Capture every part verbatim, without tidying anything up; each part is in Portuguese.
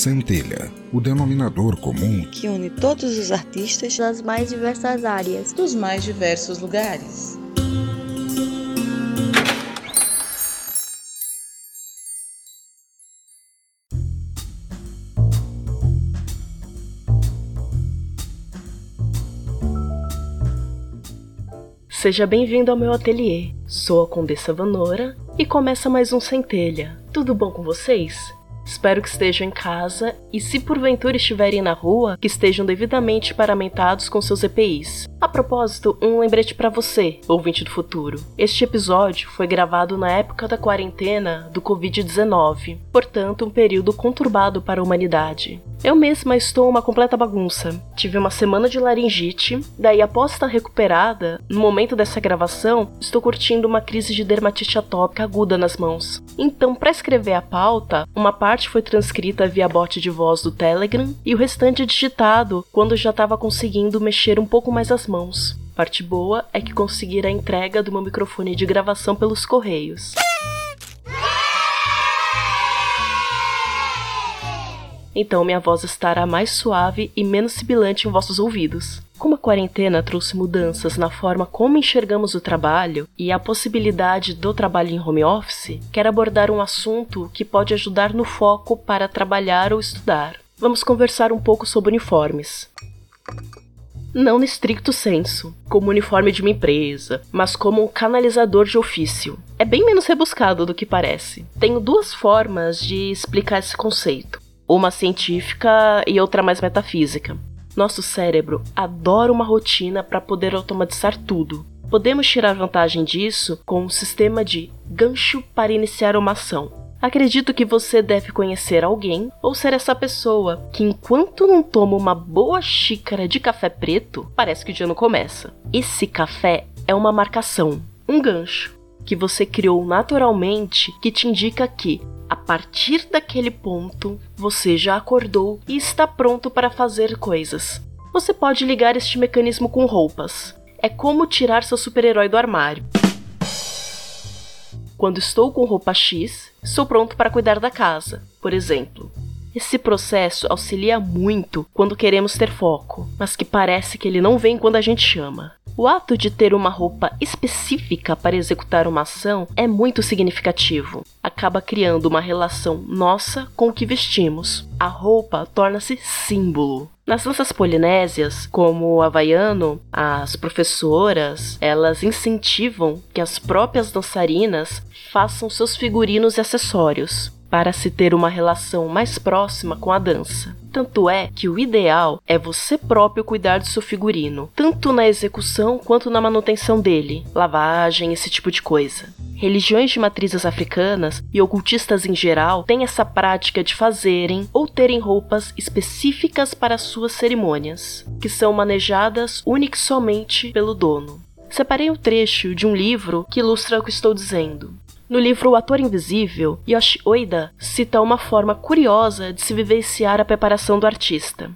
centelha, o denominador comum que une todos os artistas das mais diversas áreas, dos mais diversos lugares. Seja bem-vindo ao meu ateliê. Sou a Condessa Vanôra e começa mais um Centelha. Tudo bom com vocês? Espero que estejam em casa e, se porventura estiverem na rua, que estejam devidamente paramentados com seus E P Is. A propósito, um lembrete para você, ouvinte do futuro. Este episódio foi gravado na época da quarentena do covid dezenove, portanto um período conturbado para a humanidade. Eu mesma estou uma completa bagunça. Tive uma semana de laringite, daí após estar recuperada, no momento dessa gravação, estou curtindo uma crise de dermatite atópica aguda nas mãos. Então, para escrever a pauta, uma parte foi transcrita via bot de voz do Telegram e o restante digitado quando já estava conseguindo mexer um pouco mais as mãos. Parte boa é que consegui a entrega do meu microfone de gravação pelos correios. Então minha voz estará mais suave e menos sibilante em vossos ouvidos. Como a quarentena trouxe mudanças na forma como enxergamos o trabalho e a possibilidade do trabalho em home office, quero abordar um assunto que pode ajudar no foco para trabalhar ou estudar. Vamos conversar um pouco sobre uniformes. Não no estricto senso, como uniforme de uma empresa, mas como um canalizador de ofício. É bem menos rebuscado do que parece. Tenho duas formas de explicar esse conceito. Uma científica e outra mais metafísica. Nosso cérebro adora uma rotina para poder automatizar tudo. Podemos tirar vantagem disso com um sistema de gancho para iniciar uma ação. Acredito que você deve conhecer alguém ou ser essa pessoa que, enquanto não toma uma boa xícara de café preto, parece que o dia não começa. Esse café é uma marcação, um gancho, que você criou naturalmente que te indica que, a partir daquele ponto, você já acordou e está pronto para fazer coisas. Você pode ligar este mecanismo com roupas. É como tirar seu super-herói do armário. Quando estou com roupa X, sou pronto para cuidar da casa, por exemplo. Esse processo auxilia muito quando queremos ter foco, mas que parece que ele não vem quando a gente chama. O ato de ter uma roupa específica para executar uma ação é muito significativo. Acaba criando uma relação nossa com o que vestimos. A roupa torna-se símbolo. Nas danças polinésias, como o Havaiano, as professoras, elas incentivam que as próprias dançarinas façam seus figurinos e acessórios, para se ter uma relação mais próxima com a dança. Tanto é que o ideal é você próprio cuidar do seu figurino, tanto na execução quanto na manutenção dele, lavagem, esse tipo de coisa. Religiões de matrizes africanas e ocultistas em geral têm essa prática de fazerem ou terem roupas específicas para suas cerimônias, que são manejadas única e somente pelo dono. Separei um trecho de um livro que ilustra o que estou dizendo. No livro O Ator Invisível, Yoshi Oida cita uma forma curiosa de se vivenciar a preparação do artista.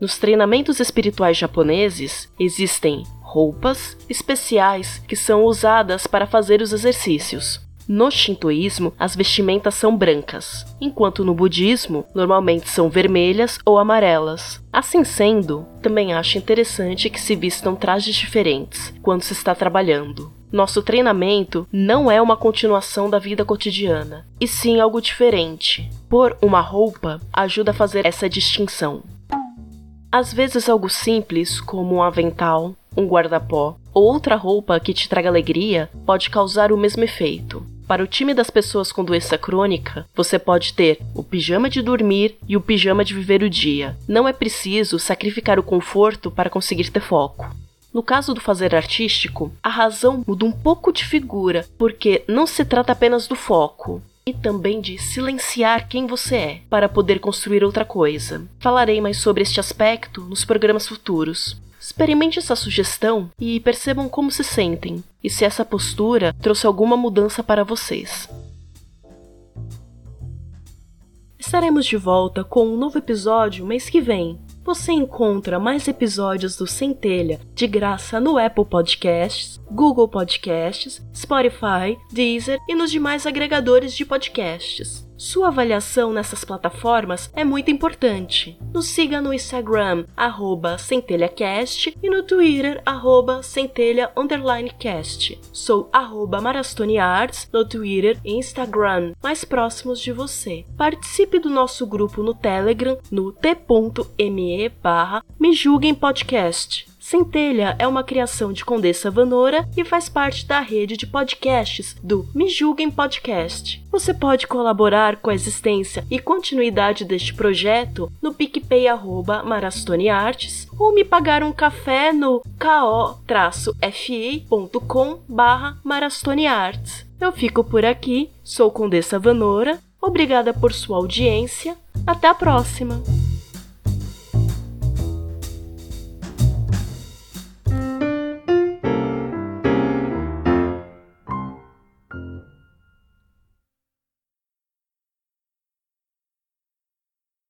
Nos treinamentos espirituais japoneses, existem roupas especiais que são usadas para fazer os exercícios. No shintoísmo, as vestimentas são brancas, enquanto no budismo, normalmente são vermelhas ou amarelas. Assim sendo, também acho interessante que se vistam trajes diferentes quando se está trabalhando. Nosso treinamento não é uma continuação da vida cotidiana, e sim algo diferente. Pôr uma roupa ajuda a fazer essa distinção. Às vezes algo simples, como um avental, um guarda-pó ou outra roupa que te traga alegria, pode causar o mesmo efeito. Para o time das pessoas com doença crônica, você pode ter o pijama de dormir e o pijama de viver o dia. Não é preciso sacrificar o conforto para conseguir ter foco. No caso do fazer artístico, a razão muda um pouco de figura, porque não se trata apenas do foco, e também de silenciar quem você é, para poder construir outra coisa. Falarei mais sobre este aspecto nos programas futuros. Experimente essa sugestão e percebam como se sentem, e se essa postura trouxe alguma mudança para vocês. Estaremos de volta com um novo episódio mês que vem. Você encontra mais episódios do Centelha de graça no Apple Podcasts, Google Podcasts, Spotify, Deezer e nos demais agregadores de podcasts. Sua avaliação nessas plataformas é muito importante. Nos siga no Instagram, arroba centelhacast, e no Twitter, arroba centelha underline cast. Sou arroba marastoniarts no Twitter e Instagram, mais próximos de você. Participe do nosso grupo no Telegram, no t.me barra Me Julguem Podcast. Centelha é uma criação de Condessa Vanôra e faz parte da rede de podcasts do Me Julguem Podcast. Você pode colaborar com a existência e continuidade deste projeto no PicPay arroba marastoniartes ou me pagar um café no ko-fi.com barra marastoniartes. Eu fico por aqui, sou Condessa Vanôra, obrigada por sua audiência, até a próxima!